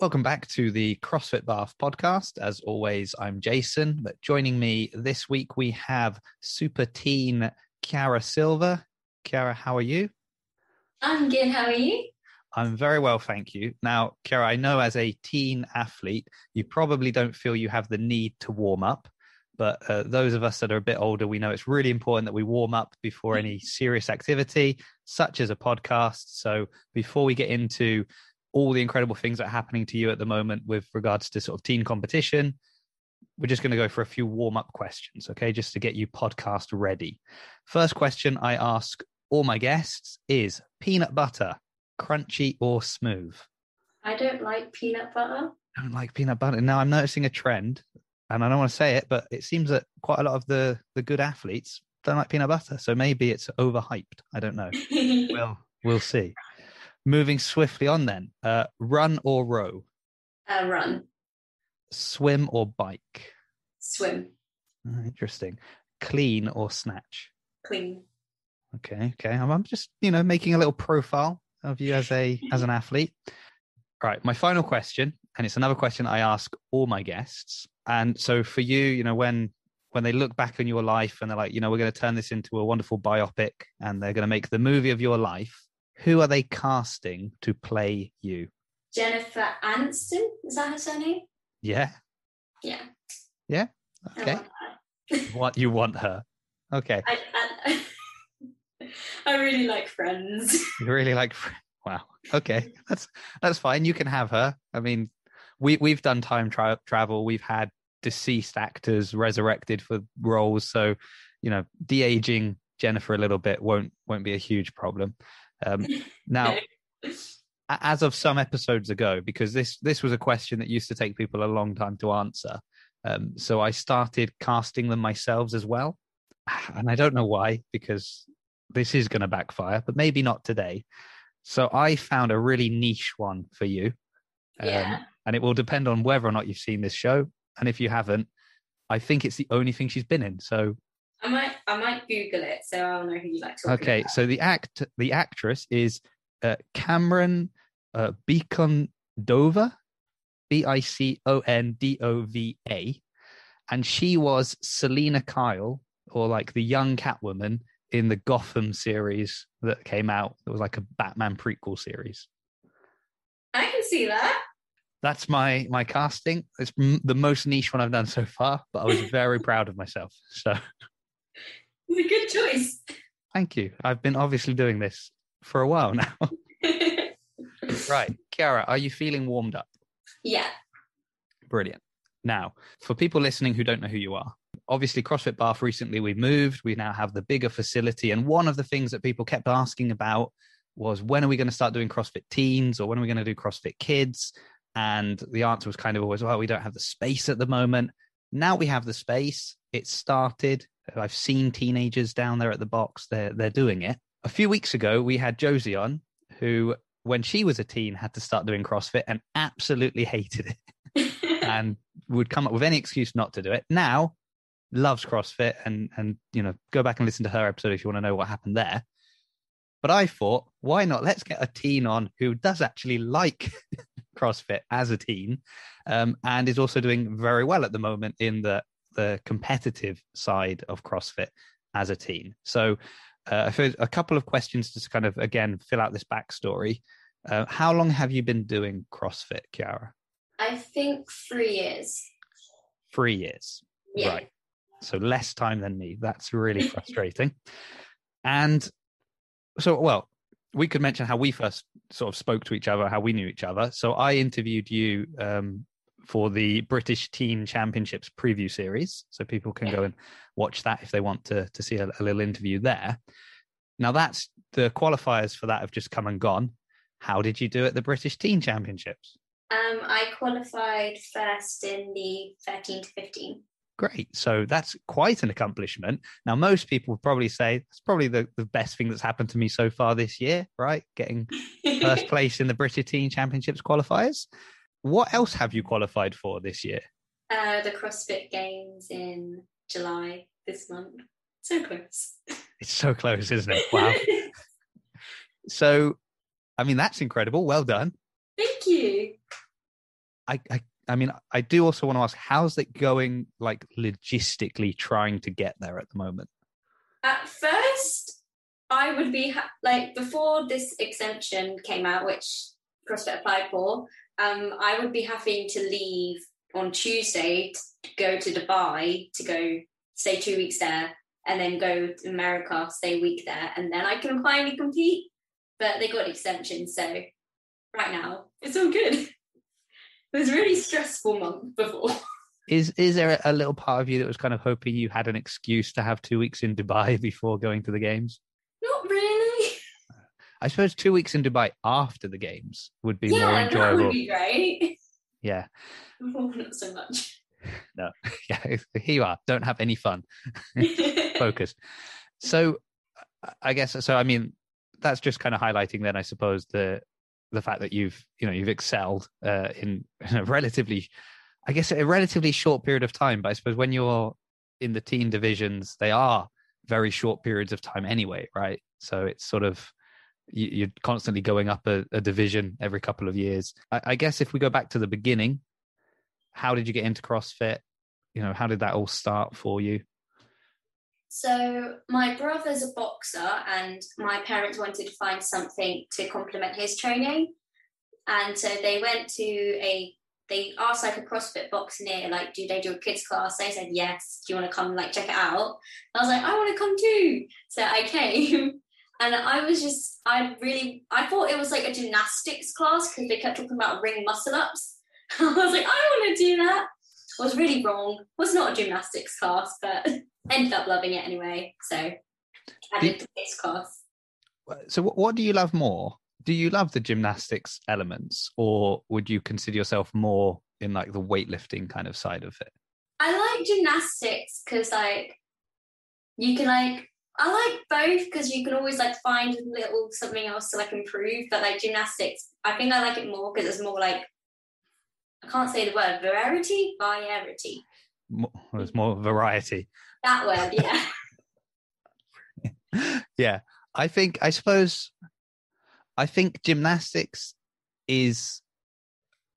Welcome back to the CrossFit Bath podcast. As always, I'm Jason, but joining me this week, we have super teen Chiara Silva. Chiara, how are you? I'm good. How are you? I'm very well, thank you. Now, Chiara, I know as a teen athlete, you probably don't feel you have the need to warm up, but those of us that are a bit older, we know it's really important that we warm up before any serious activity, such as a podcast. So before we get into all the incredible things that are happening to you at the moment with regards to sort of teen competition, we're just going to go for a few warm-up questions, okay, just to get you podcast ready. First question I ask all my guests is, peanut butter, crunchy or smooth? I don't like peanut butter. I don't like peanut butter. Now, I'm noticing a trend, and I don't want to say it, but it seems that quite a lot of the good athletes don't like peanut butter, so maybe it's overhyped. I don't know. We'll see. Moving swiftly on then, run or row? Run. Swim or bike? Swim. Interesting. Clean or snatch? Clean. Okay. I'm just, making a little profile of you as an athlete. All right, my final question, and it's another question I ask all my guests. And so for you, when they look back on your life and they're like, we're going to turn this into a wonderful biopic and they're going to make the movie of your life, who are they casting to play you? Jennifer Aniston, is that her surname? Yeah. Okay. What you want her? Okay. I really like Friends. You really like Friends? Wow. Okay, that's fine. You can have her. I mean, we've done time travel. We've had deceased actors resurrected for roles, so de-aging Jennifer a little bit won't be a huge problem. Now, as of some episodes ago, because this was a question that used to take people a long time to answer, so I started casting them myself as well, and I don't know why, because this is going to backfire, but maybe not today. So I found a really niche one for you, and it will depend on whether or not you've seen this show, and if you haven't, I think it's the only thing she's been in, so... I might Google it, so I'll know who you like to. Okay, about. So the actress is Cameron Bicondova, Bicondova, and she was Selina Kyle, or like the young Catwoman in the Gotham series that came out. It was like a Batman prequel series. I can see that. That's my casting. It's the most niche one I've done so far, but I was very proud of myself. So. It's a good choice. Thank you. I've been obviously doing this for a while now. Right. Chiara, are you feeling warmed up? Yeah. Brilliant. Now, for people listening who don't know who you are, obviously CrossFit Bath, recently we've moved. We now have the bigger facility. And one of the things that people kept asking about was, when are we going to start doing CrossFit Teens, or when are we going to do CrossFit Kids? And the answer was kind of always, well, we don't have the space at the moment. Now we have the space. It started. I've seen teenagers down there at the box. They're doing it. A few weeks ago, we had Josie on, who, when she was a teen, had to start doing CrossFit and absolutely hated it and would come up with any excuse not to do it. Now, loves CrossFit and go back and listen to her episode if you want to know what happened there. But I thought, why not? Let's get a teen on who does actually like CrossFit as a teen, and is also doing very well at the moment in the competitive side of CrossFit as a teen. So I've heard a couple of questions to kind of, again, fill out this backstory. How long have you been doing CrossFit, Chiara? I think 3 years. 3 years. Yeah. Right. So less time than me. That's really frustrating. And so, well, we could mention how we first sort of spoke to each other, how we knew each other. So I interviewed you for the British Teen Championships preview series. So people can go and watch that if they want to see a little interview there. Now, that's the qualifiers for that have just come and gone. How did you do at the British Teen Championships? I qualified first in the 13 to 15. Great. So that's quite an accomplishment. Now, most people would probably say it's probably the best thing that's happened to me so far this year, right? Getting first place in the British Teen Championships qualifiers. What else have you qualified for this year? The CrossFit Games in July this month. So close. It's so close, isn't it? Wow. So, I mean, that's incredible. Well done. Thank you. I mean, I do also want to ask, how's it going, like, logistically trying to get there at the moment? At first, I would be like, before this exemption came out, which CrossFit applied for, I would be having to leave on Tuesday to go to Dubai, to go stay 2 weeks there, and then go to America, stay a week there, and then I can finally compete. But they got an extension, so right now it's all good. It was a really stressful month before. Is there a little part of you that was kind of hoping you had an excuse to have 2 weeks in Dubai before going to the Games? Not really. I suppose 2 weeks in Dubai after the Games would be more enjoyable. That would be great. Yeah. Oh, not so much. No. Yeah, here you are. Don't have any fun. Focus. So I guess, so I mean, that's just kind of highlighting then, I suppose, the fact that you've excelled in a relatively, I guess, a relatively short period of time. But I suppose when you're in the teen divisions, they are very short periods of time anyway, right? So it's sort of, you're constantly going up a division every couple of years. I guess if we go back to the beginning, how did you get into CrossFit? You know, how did that all start for you? So my brother's a boxer and my parents wanted to find something to complement his training. And so they went to they asked like a CrossFit box near, like, do they do a kids class? They said, yes. Do you want to come, like, check it out? And I was like, I want to come too. So I came and I thought it was like a gymnastics class because they kept talking about ring muscle ups. I was like, I want to do that. I was really wrong. It was not a gymnastics class, but ended up loving it anyway. So I did this class. So what do you love more? Do you love the gymnastics elements, or would you consider yourself more in like the weightlifting kind of side of it? I like gymnastics because I like both because you can always like find a little something else to like improve. But like gymnastics, I think I like it more because it's more like, I can't say the word, variety. There's more variety. That word, yeah. Yeah, I think gymnastics is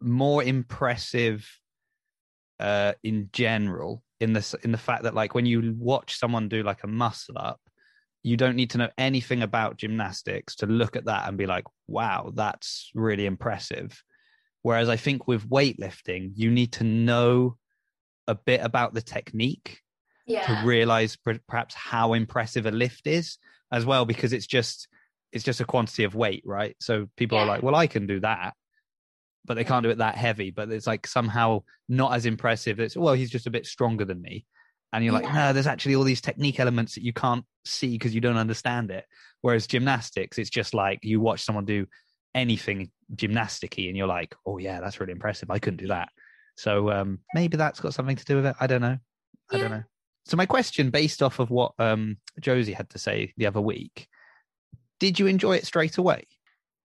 more impressive in general, in the fact that, like, when you watch someone do like a muscle up, you don't need to know anything about gymnastics to look at that and be like, wow, that's really impressive. Whereas I think with weightlifting, you need to know a bit about the technique to realize perhaps how impressive a lift is as well, because it's just a quantity of weight, right? So people are like, well, I can do that, but they can't do it that heavy. But it's like somehow not as impressive. It's, well, he's just a bit stronger than me. And you're like, no, there's actually all these technique elements that you can't see because you don't understand it. Whereas gymnastics, it's just like you watch someone do anything gymnasticky and you're like, oh yeah, that's really impressive. I couldn't do that. So maybe that's got something to do with it. I don't know. I don't know. So my question, based off of what Josie had to say the other week, did you enjoy it straight away?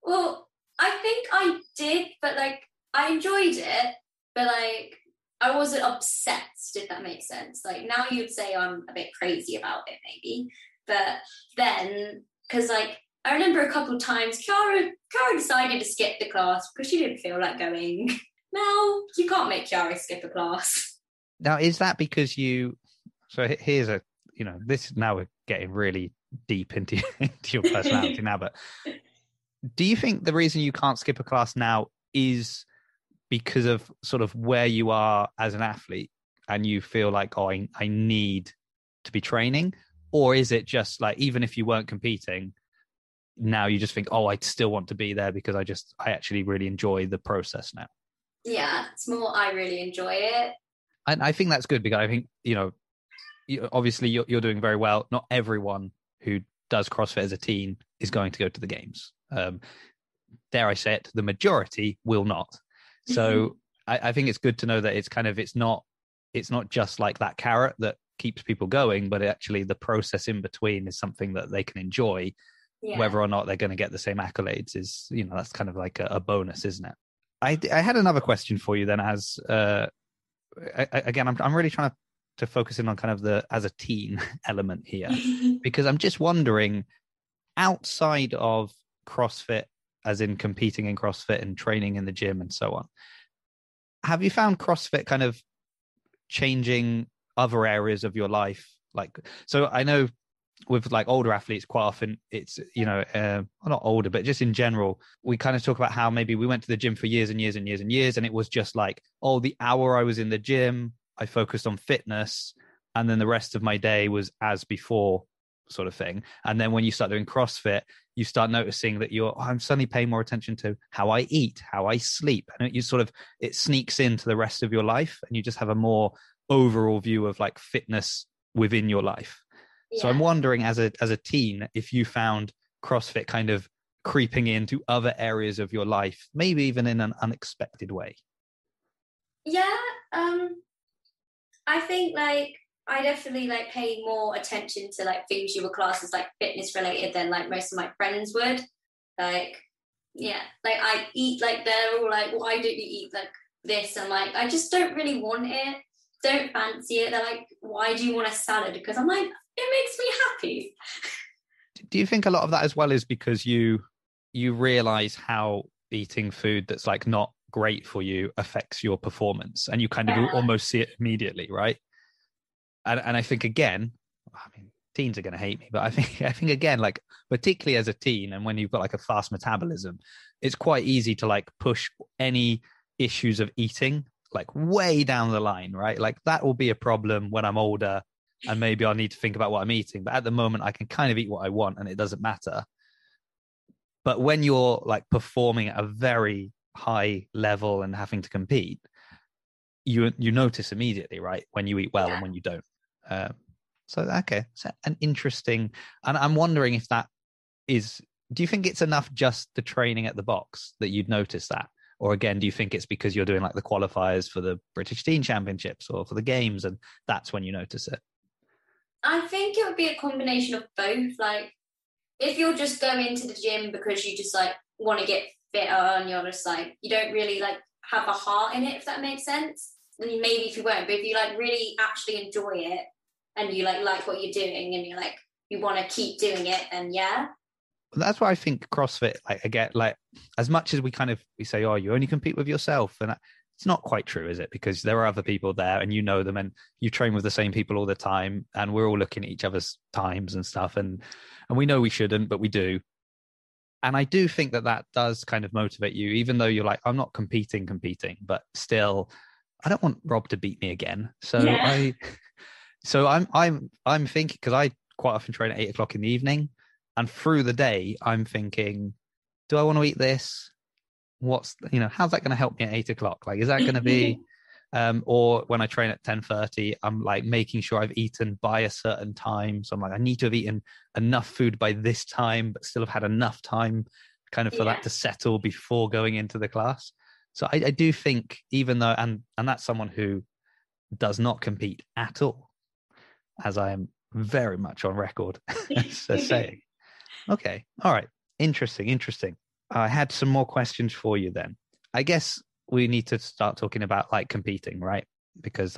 Well, I think I did, but like I enjoyed it, but like I wasn't obsessed, if that makes sense. Like now you'd say I'm a bit crazy about it maybe, but then, because like I remember a couple of times Chiara decided to skip the class because she didn't feel like going. No, you can't make Chiara skip a class. Now, is that because you... So here's a, you know, this, now we're getting really deep into your personality now, but do you think the reason you can't skip a class now is because of sort of where you are as an athlete and you feel like, oh, I need to be training? Or is it just like, even if you weren't competing, now you just think, oh, I still want to be there because I actually really enjoy the process now? Yeah, it's more I really enjoy it. And I think that's good because I think, you know, obviously you're doing very well. Not everyone who does CrossFit as a teen is going to go to the Games. Dare I say it, the majority will not. So I think it's good to know that it's kind of, it's not just like that carrot that keeps people going, but actually the process in between is something that they can enjoy. Yeah. Whether or not they're going to get the same accolades is, you know, that's kind of like a bonus, isn't it? I had another question for you then, as again, I'm really trying to focus in on kind of the as a teen element here, because I'm just wondering, outside of CrossFit, as in competing in CrossFit and training in the gym and so on, Have you found CrossFit kind of changing other areas of your life? Like, so I know with like older athletes, quite often it's, you know, not older, but just in general, we kind of talk about how maybe we went to the gym for years and years and years and years. And it was just like, oh, the hour I was in the gym, I focused on fitness. And then the rest of my day was as before, sort of thing. And then when you start doing CrossFit, you start noticing that I'm suddenly paying more attention to how I eat, how I sleep. And you it sneaks into the rest of your life, and you just have a more overall view of like fitness within your life. Yeah. So I'm wondering as a teen, if you found CrossFit kind of creeping into other areas of your life, maybe even in an unexpected way. Yeah. I think like, I definitely like paid more attention to like things you were classed as like fitness related than like most of my friends would. Like, yeah, like I eat, like they're all like, why don't you eat like this? I'm like, I just don't really want it. Don't fancy it. They're like, why do you want a salad? Because I'm like, it makes me happy. Do you think a lot of that as well is because you realize how eating food that's like not great for you affects your performance, and you kind of almost see it immediately, right? And I think again, I mean, teens are going to hate me, but I think again, like particularly as a teen and when you've got like a fast metabolism, it's quite easy to like push any issues of eating like way down the line, right? Like that will be a problem when I'm older and maybe I'll need to think about what I'm eating. But at the moment I can kind of eat what I want and it doesn't matter. But when you're like performing at a very high level and having to compete, you notice immediately, right? When you eat well and when you don't. So an interesting, and I'm wondering if that is, do you think it's enough just the training at the box that you'd notice that? Or again, do you think it's because you're doing like the qualifiers for the British Teen Championships or for the games and that's when you notice it? I think it would be a combination of both. Like if you're just going to the gym because you just like want to get fitter and you're just like, you don't really like have a heart in it, if that makes sense. And maybe if you won't, but if you like really actually enjoy it and you like what you're doing and you're like, you want to keep doing it, and yeah. That's why I think CrossFit, like again, like as much as we say, oh, you only compete with yourself, and it's not quite true, is it? Because there are other people there and you know them and you train with the same people all the time and we're all looking at each other's times and stuff, and we know we shouldn't, but we do. And I do think that does kind of motivate you, even though you're like, I'm not competing, but still, I don't want Rob to beat me again. So I'm thinking, because I quite often train at 8:00 in the evening, and through the day, I'm thinking, do I want to eat this? How's that going to help me at 8:00? Like, is that going to be, or when I train at 10:30, I'm like making sure I've eaten by a certain time. So I'm like, I need to have eaten enough food by this time, but still have had enough time kind of for that to settle before going into the class. So I do think, even though, and that's someone who does not compete at all, as I am very much on record so saying. Okay. All right. Interesting. I had some more questions for you then. I guess we need to start talking about like competing, right? Because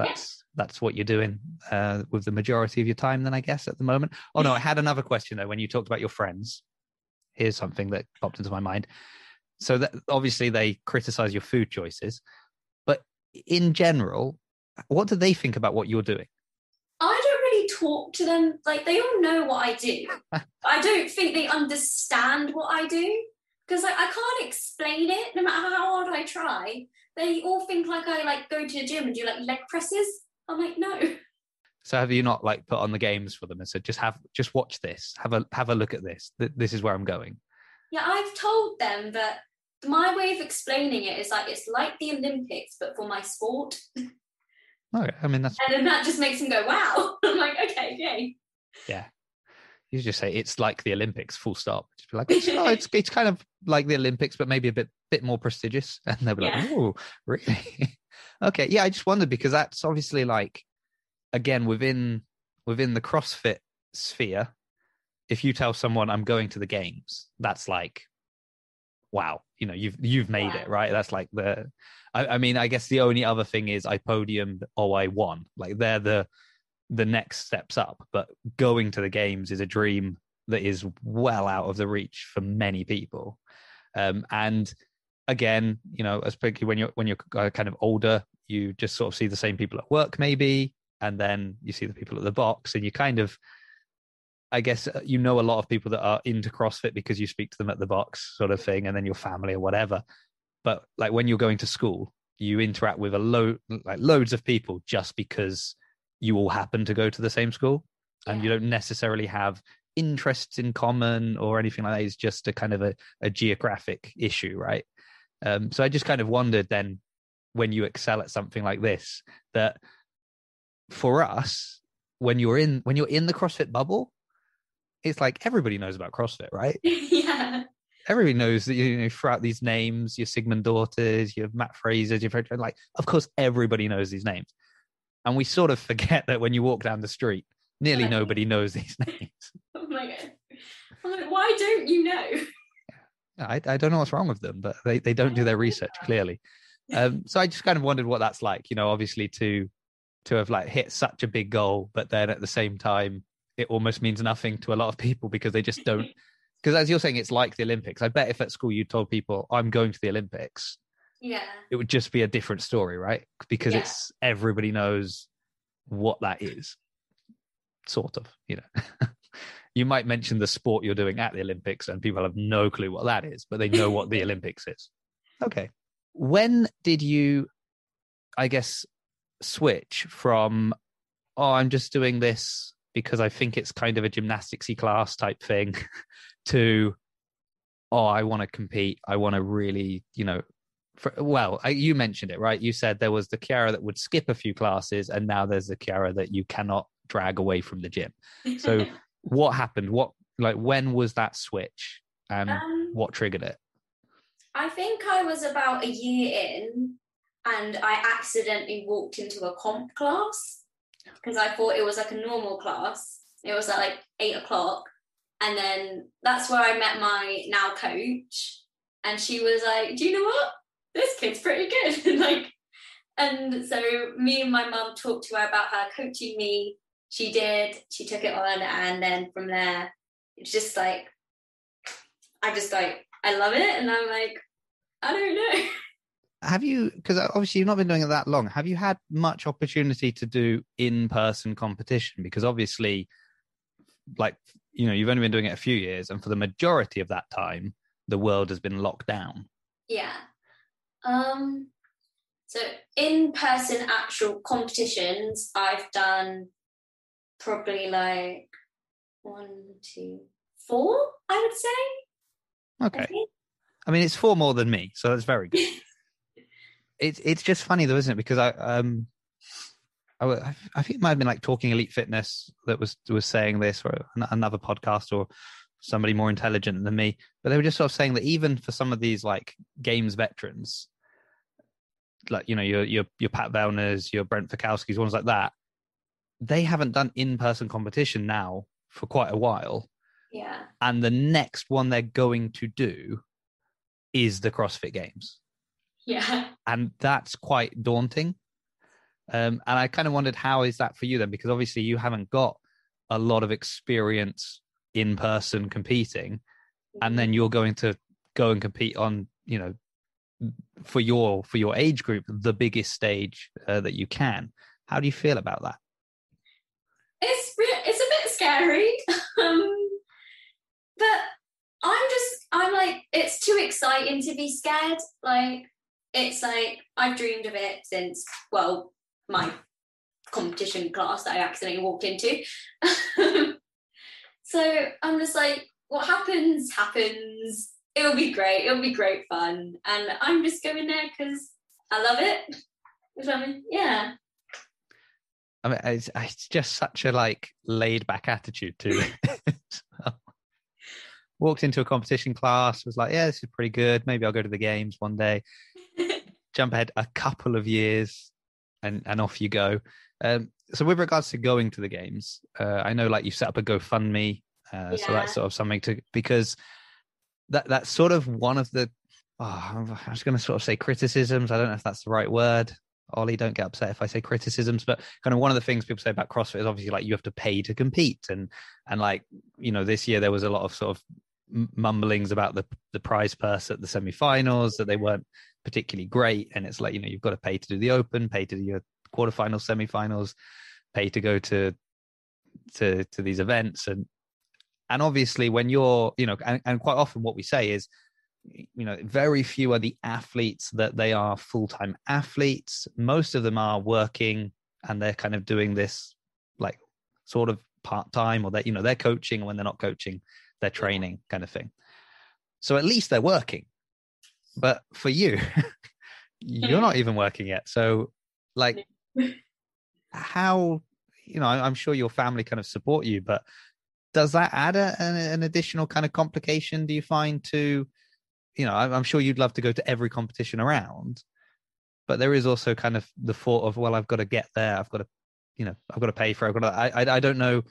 that's what you're doing with the majority of your time then, I guess, at the moment. Oh no, I had another question though. When you talked about your friends, here's something that popped into my mind. So that, obviously they criticize your food choices, but in general, what do they think about what you're doing? I don't really talk to them. Like, they all know what I do. I don't think they understand what I do. Because like, I can't explain it, no matter how hard I try. They all think like I like go to the gym and do like leg presses. I'm like, no. So have you not like put on the games for them and said, just watch this, have a look at this. This is where I'm going. Yeah, I've told them, but my way of explaining it is like, it's like the Olympics, but for my sport. No, I mean that's. And then that just makes them go, wow. I'm like, okay, yay. Yeah. You just say it's like the Olympics, full stop. Just be like, oh, it's kind of like the Olympics, but maybe a bit more prestigious. And they'll be like, oh, really? Okay, yeah. I just wondered because that's obviously like, again, within the CrossFit sphere. If you tell someone I'm going to the games, that's like, wow, you know, you've made it, right? That's like the. I mean, I guess the only other thing is I podiumed. Oh, I won. Like they're the next steps up, but going to the games is a dream that is well out of the reach for many people, and again, you know, especially when you're kind of older, you just sort of see the same people at work maybe, and then you see the people at the box, and you kind of, I guess, you know, a lot of people that are into CrossFit because you speak to them at the box sort of thing, and then your family or whatever. But like when you're going to school, you interact with loads of people just because you all happen to go to the same school, and you don't necessarily have interests in common or anything like that. It's just a kind of a geographic issue, right? So I just kind of wondered then, when you excel at something like this, that for us, when you're in the CrossFit bubble, it's like everybody knows about CrossFit, right? Yeah. Everybody knows that, you know, throughout these names, your Sigmund Daughters, your Matt Fraser, your, like, of course, everybody knows these names. And we sort of forget that when you walk down the street, nearly nobody knows these names. Oh my God. I'm like, why don't you know? I don't know what's wrong with them, but they don't do their research, clearly. So I just kind of wondered what that's like, you know, obviously to have like hit such a big goal, but then at the same time, it almost means nothing to a lot of people because they just don't. Because as you're saying, it's like the Olympics. I bet if at school you told people, I'm going to the Olympics, it would just be a different story, right? Because it's everybody knows what that is, sort of, you know. You might mention the sport you're doing at the Olympics and people have no clue what that is, but they know what the Olympics is. Okay. When did you, I guess, switch from, oh, I'm just doing this because I think it's kind of a gymnasticsy class type thing to, oh, I want to compete. I want to really, you know, you mentioned it, right? You said there was the Chiara that would skip a few classes, and now there's the Chiara that you cannot drag away from the gym. So what happened? When was that switch, and what triggered it? I think I was about a year in, and I accidentally walked into a comp class, because I thought it was like a normal class. It was at like 8 o'clock, and then that's where I met my now coach, and she was like, do you know what, this kid's pretty good. And so me and my mum talked to her about her coaching me. She took it on, and then from there it's just like, I love it, and I'm like, I don't know. Have you, because obviously you've not been doing it that long, have you had much opportunity to do in-person competition? Because obviously, like, you know, you've only been doing it a few years, and for the majority of that time, the world has been locked down. Yeah. So in-person actual competitions, I've done probably like 4, I would say. Okay. I mean, it's 4 more than me, so that's very good. It's just funny though, isn't it? Because I think it might have been like Talking Elite Fitness that was saying this, or another podcast, or somebody more intelligent than me, but they were just sort of saying that even for some of these like games veterans, like, you know, your Pat Vellners, your Brent Fikowskys, ones like that, they haven't done in-person competition now for quite a while. Yeah. And the next one they're going to do is the CrossFit Games. Yeah. And that's quite daunting. And I kind of wondered, how is that for you then? Because obviously you haven't got a lot of experience in person competing, and then you're going to go and compete on, you know, for your age group, the biggest stage that you can. How do you feel about that? It's a bit scary. But I'm like, it's too exciting to be scared. Like, it's like, I've dreamed of it since, well, my competition class that I accidentally walked into. So I'm just like, what happens, happens. It'll be great. It'll be great fun. And I'm just going there because I love it. Yeah. I mean, it's just such a, like, laid back attitude to it. Walked into a competition class, was like, yeah, this is pretty good. Maybe I'll go to the games one day. Jump ahead a couple of years and off you go. So with regards to going to the games, I know, like, you set up a GoFundMe. So that's sort of something to, because that's sort of one of the, I was going to sort of say criticisms. I don't know if that's the right word. Ollie, don't get upset if I say criticisms, but kind of one of the things people say about CrossFit is obviously like you have to pay to compete. And like, you know, this year there was a lot of sort of mumblings about the prize purse at the semi-finals, that they weren't particularly great. And it's like, you know, you've got to pay to do the Open, pay to do your quarterfinals, semi-finals, pay to go to these events. And obviously when you're, you know, and quite often what we say is, you know, very few are the athletes that they are full-time athletes. Most of them are working and they're kind of doing this like sort of part-time, or that, you know, they're coaching, and when they're not coaching, they're training kind of thing. So at least they're working, but for you, you're not even working yet. So like how, you know, I'm sure your family kind of support you, but does that add an additional kind of complication, do you find, to, you know, I'm sure you'd love to go to every competition around, but there is also kind of the thought of, well, I've got to get there. I've got to, you know, I've got to pay for it. I don't know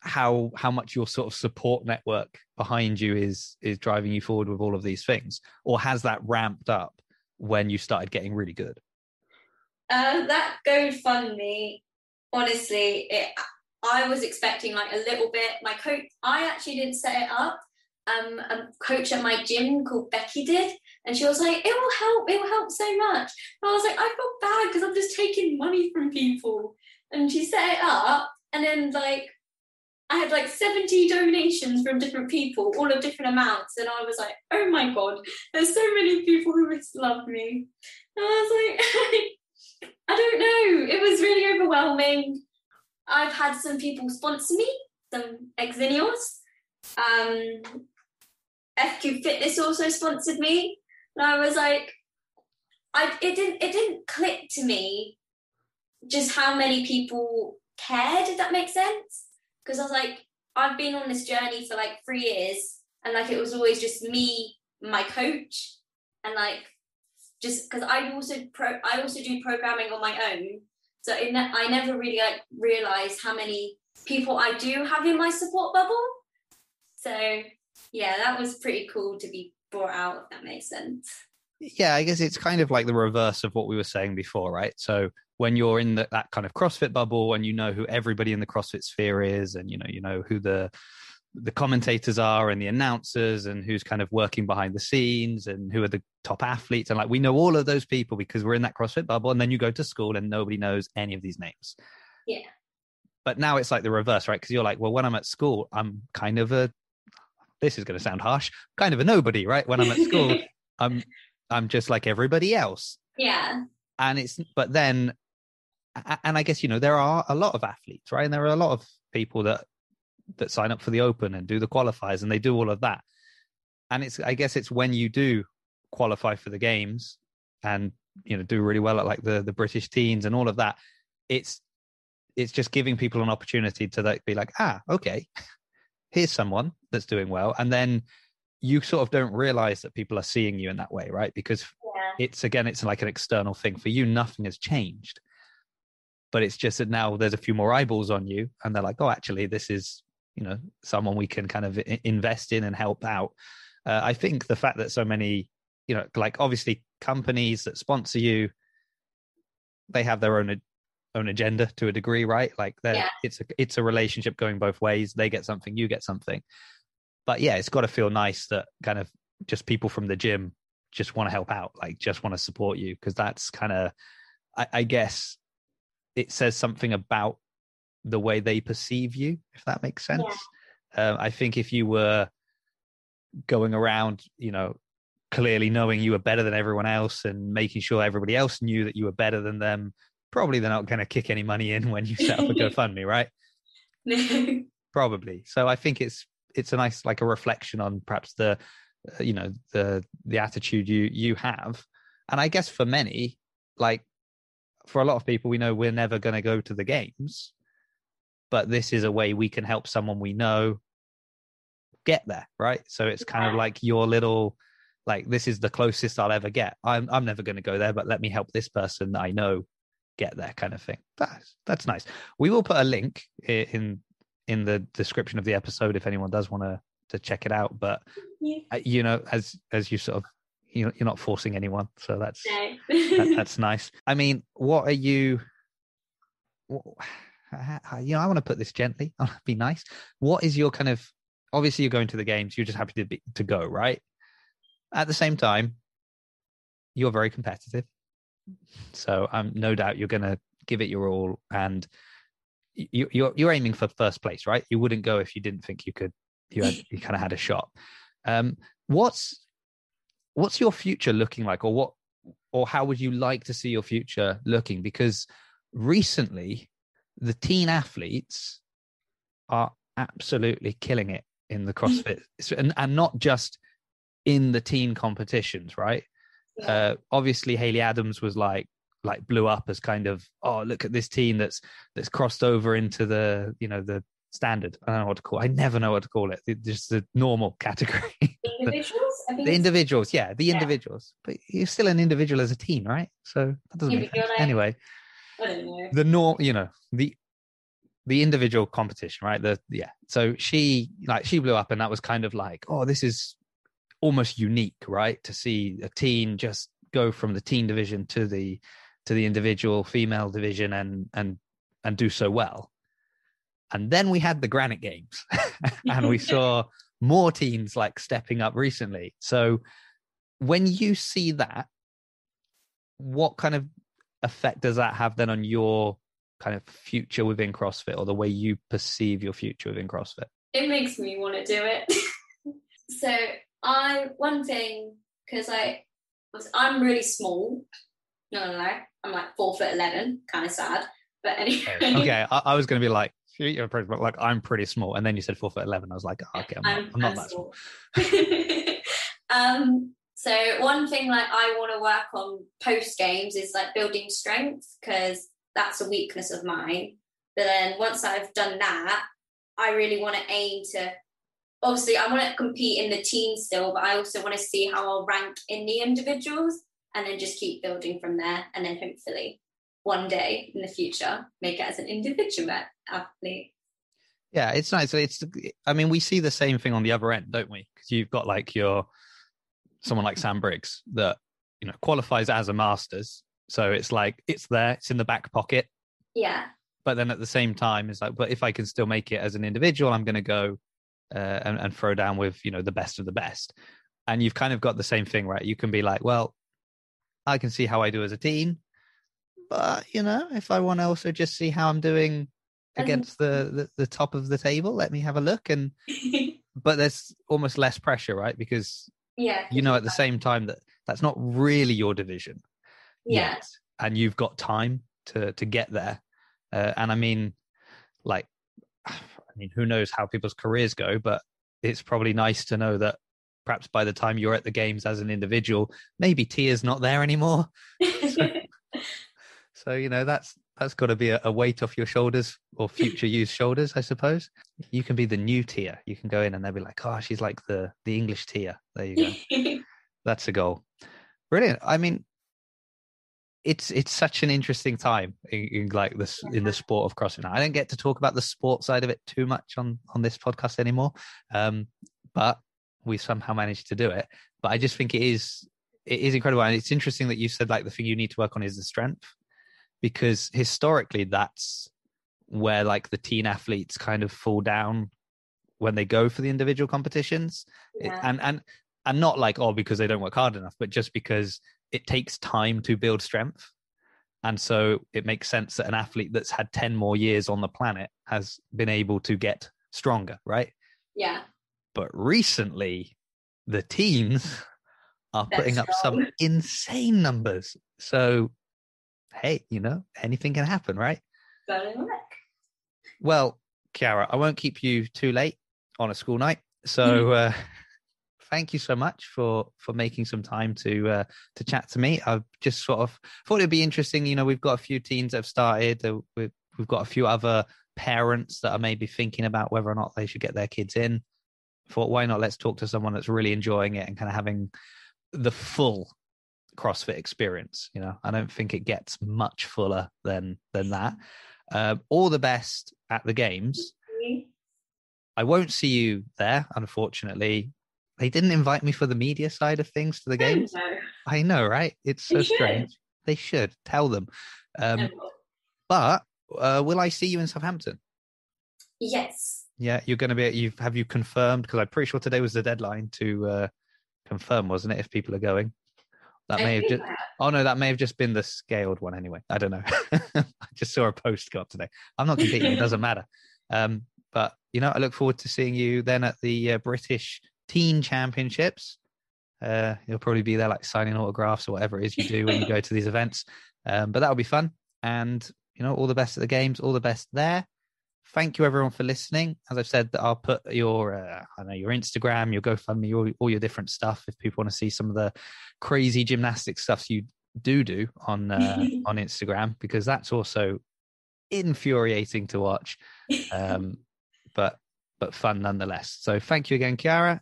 how much your sort of support network behind you is driving you forward with all of these things, or has that ramped up when you started getting really good? That GoFundMe, honestly, I was expecting like a little bit. My coach, I actually didn't set it up. A coach at my gym called Becky did, and she was like, it will help so much. And I was like, I feel bad because I'm just taking money from people. And she set it up, and then like I had like 70 donations from different people, all of different amounts, and I was like, oh my god, there's so many people who would love me. And I was like, I don't know, it was really overwhelming. I've had some people sponsor me, some Exenios, FQ Fitness also sponsored me, and I was like, it didn't click to me just how many people cared, if that makes sense, because I was like, I've been on this journey for like 3 years, and like it was always just me, my coach, and like just because I also do programming on my own, so I never really like realized how many people I do have in my support bubble. So yeah, that was pretty cool to be brought out, if that makes sense. Yeah, I guess it's kind of like the reverse of what we were saying before, right? So when you're in that kind of CrossFit bubble, and you know who everybody in the CrossFit sphere is, and you know who the commentators are and the announcers, and who's kind of working behind the scenes, and who are the top athletes, and like we know all of those people because we're in that CrossFit bubble, and then you go to school and nobody knows any of these names. Yeah. But now it's like the reverse, right? Because you're like, well, when I'm at school, I'm kind of a, this is going to sound harsh, kind of a nobody, right? When I'm at school, I'm just like everybody else. Yeah. And it's, but then, and I guess, you know, there are a lot of athletes, right? And there are a lot of people that sign up for the Open and do the qualifiers, and they do all of that. And it's, I guess it's when you do qualify for the Games and, you know, do really well at like the British teens and all of that, it's just giving people an opportunity to like be like, ah, okay, here's someone that's doing well. And then you sort of don't realize that people are seeing you in that way, right? Because yeah, it's like an external thing for you. Nothing has changed, but it's just that now there's a few more eyeballs on you, and they're like, oh, actually this is, you know, someone we can kind of invest in and help out. I think the fact that so many, you know, like obviously companies that sponsor you, they have their own agenda to a degree, right? Like yeah, it's a relationship going both ways. They get something, you get something. But yeah, it's got to feel nice that kind of just people from the gym just want to help out, like just want to support you, because that's kind of, I guess it says something about the way they perceive you, if that makes sense. Yeah. I think if you were going around, you know, clearly knowing you were better than everyone else and making sure everybody else knew that you were better than them, probably they're not going to kick any money in when you set up a GoFundMe, right? No. Probably. So I think it's a nice, like a reflection on perhaps the, you know, the attitude you have. And I guess for many, like for a lot of people, we know we're never going to go to the Games, but this is a way we can help someone we know get there, right? So it's kind of like your little, like, this is the closest I'll ever get. I'm never going to go there, but let me help this person that I know get there, kind of thing. That's nice. We will put a link in the description of the episode if anyone does want to check it out. But yeah, you know, as you sort of, you know, you're not forcing anyone, so that's no. that's nice. I mean, what are you? You know, I want to put this gently. I'll be nice. What is your kind of obviously you're going to the games, you're just happy to go, right? At the same time, you're very competitive. So no doubt you're going to give it your all, and you're aiming for first place, right? You wouldn't go if you didn't think you could, you kind of had a shot. What's your future looking like, or how would you like to see your future looking? Because recently the teen athletes are absolutely killing it in the CrossFit and not just in the teen competitions, right? Yeah. Obviously Haley Adams was like blew up as kind of, oh, look at this teen that's crossed over into the, you know, the standard. I don't know what to call it. I never know what to call it. Just the normal category. The individuals. But you're still an individual as a teen, right? So that doesn't make sense. Like, anyway, I don't know. The norm, you know, the individual competition, right? So she blew up, and that was kind of like, oh, this is almost unique, right? To see a teen just go from the teen division to the individual female division and do so well. And then we had the Granite Games and we saw more teens like stepping up recently. So when you see that, what kind of effect does that have then on your kind of future within CrossFit, or the way you perceive your future within CrossFit? It makes me want to do it. So I'm really small. No. I'm like 4'11", kind of sad. But anyway. Okay, I was going to be like, you're like, I'm pretty small, and then you said 4'11". I was like, oh, okay, I'm not that small. So one thing like I want to work on post games is like building strength, because that's a weakness of mine. But then once I've done that, I really want to aim to. Obviously, I want to compete in the team still, but I also want to see how I'll rank in the individuals, and then just keep building from there. And then hopefully one day in the future, make it as an individual athlete. Yeah, it's nice. We see the same thing on the other end, don't we? Because you've got like someone like Sam Briggs that, you know, qualifies as a masters. So it's like, it's there, it's in the back pocket. Yeah. But then at the same time, it's like, but if I can still make it as an individual, I'm going to go and throw down with, you know, the best of the best. And you've kind of got the same thing, right? You can be like, well, I can see how I do as a team, but, you know, if I want to also just see how I'm doing against the top of the table, let me have a look. And but there's almost less pressure, right? Because, yeah, you know, at the same time that's not really your division. Yeah. Yet, and you've got time to get there. And who knows how people's careers go, but it's probably nice to know that perhaps by the time you're at the games as an individual, maybe Tia's not there anymore. So, you know, that's got to be a weight off your shoulders, or future you's shoulders, I suppose. You can be the new Tia. You can go in and they'll be like, oh, she's like the English Tia. There you go. That's a goal. Brilliant. I mean, it's such an interesting time in the sport of CrossFit. Now, I don't get to talk about the sport side of it too much on this podcast anymore, but we somehow managed to do it. But I just think it is incredible. And it's interesting that you said like the thing you need to work on is the strength, because historically that's where like the teen athletes kind of fall down when they go for the individual competitions. Yeah. And not like, oh, because they don't work hard enough, but just because it takes time to build strength. And so it makes sense that an athlete that's had 10 more years on the planet has been able to get stronger, right? Yeah. But recently the teens are putting up some insane numbers. So, hey, you know, anything can happen, right? Well, Chiara, I won't keep you too late on a school night. So thank you so much for making some time to chat to me. I've just sort of thought it'd be interesting. You know, we've got a few teens that have started. We've got a few other parents that are maybe thinking about whether or not they should get their kids in. Thought, why not? Let's talk to someone that's really enjoying it and kind of having the full CrossFit experience. You know, I don't think it gets much fuller than that. All the best at the games. I won't see you there, unfortunately. They didn't invite me for the media side of things to the games. No. I know, right? It's so strange. They should tell them. But will I see you in Southampton? Yes. Yeah, you're going to be. Have you confirmed? Because I'm pretty sure today was the deadline to confirm, wasn't it? If people are going, Oh no, that may have just been the scaled one. Anyway, I don't know. I just saw a post go up today. I'm not competing. It doesn't matter. But you know, I look forward to seeing you then at the British Teen Championships. You'll probably be there, like signing autographs or whatever it is you do when you go to these events. But that'll be fun. And you know, all the best at the games. All the best there. Thank you, everyone, for listening. As I've said, I'll put your Instagram, your GoFundMe, all your different stuff. If people want to see some of the crazy gymnastics stuff you do on Instagram, because that's also infuriating to watch, but fun nonetheless. So thank you again, Chiara.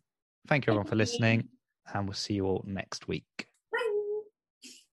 Thank you, everyone, for listening, and we'll see you all next week.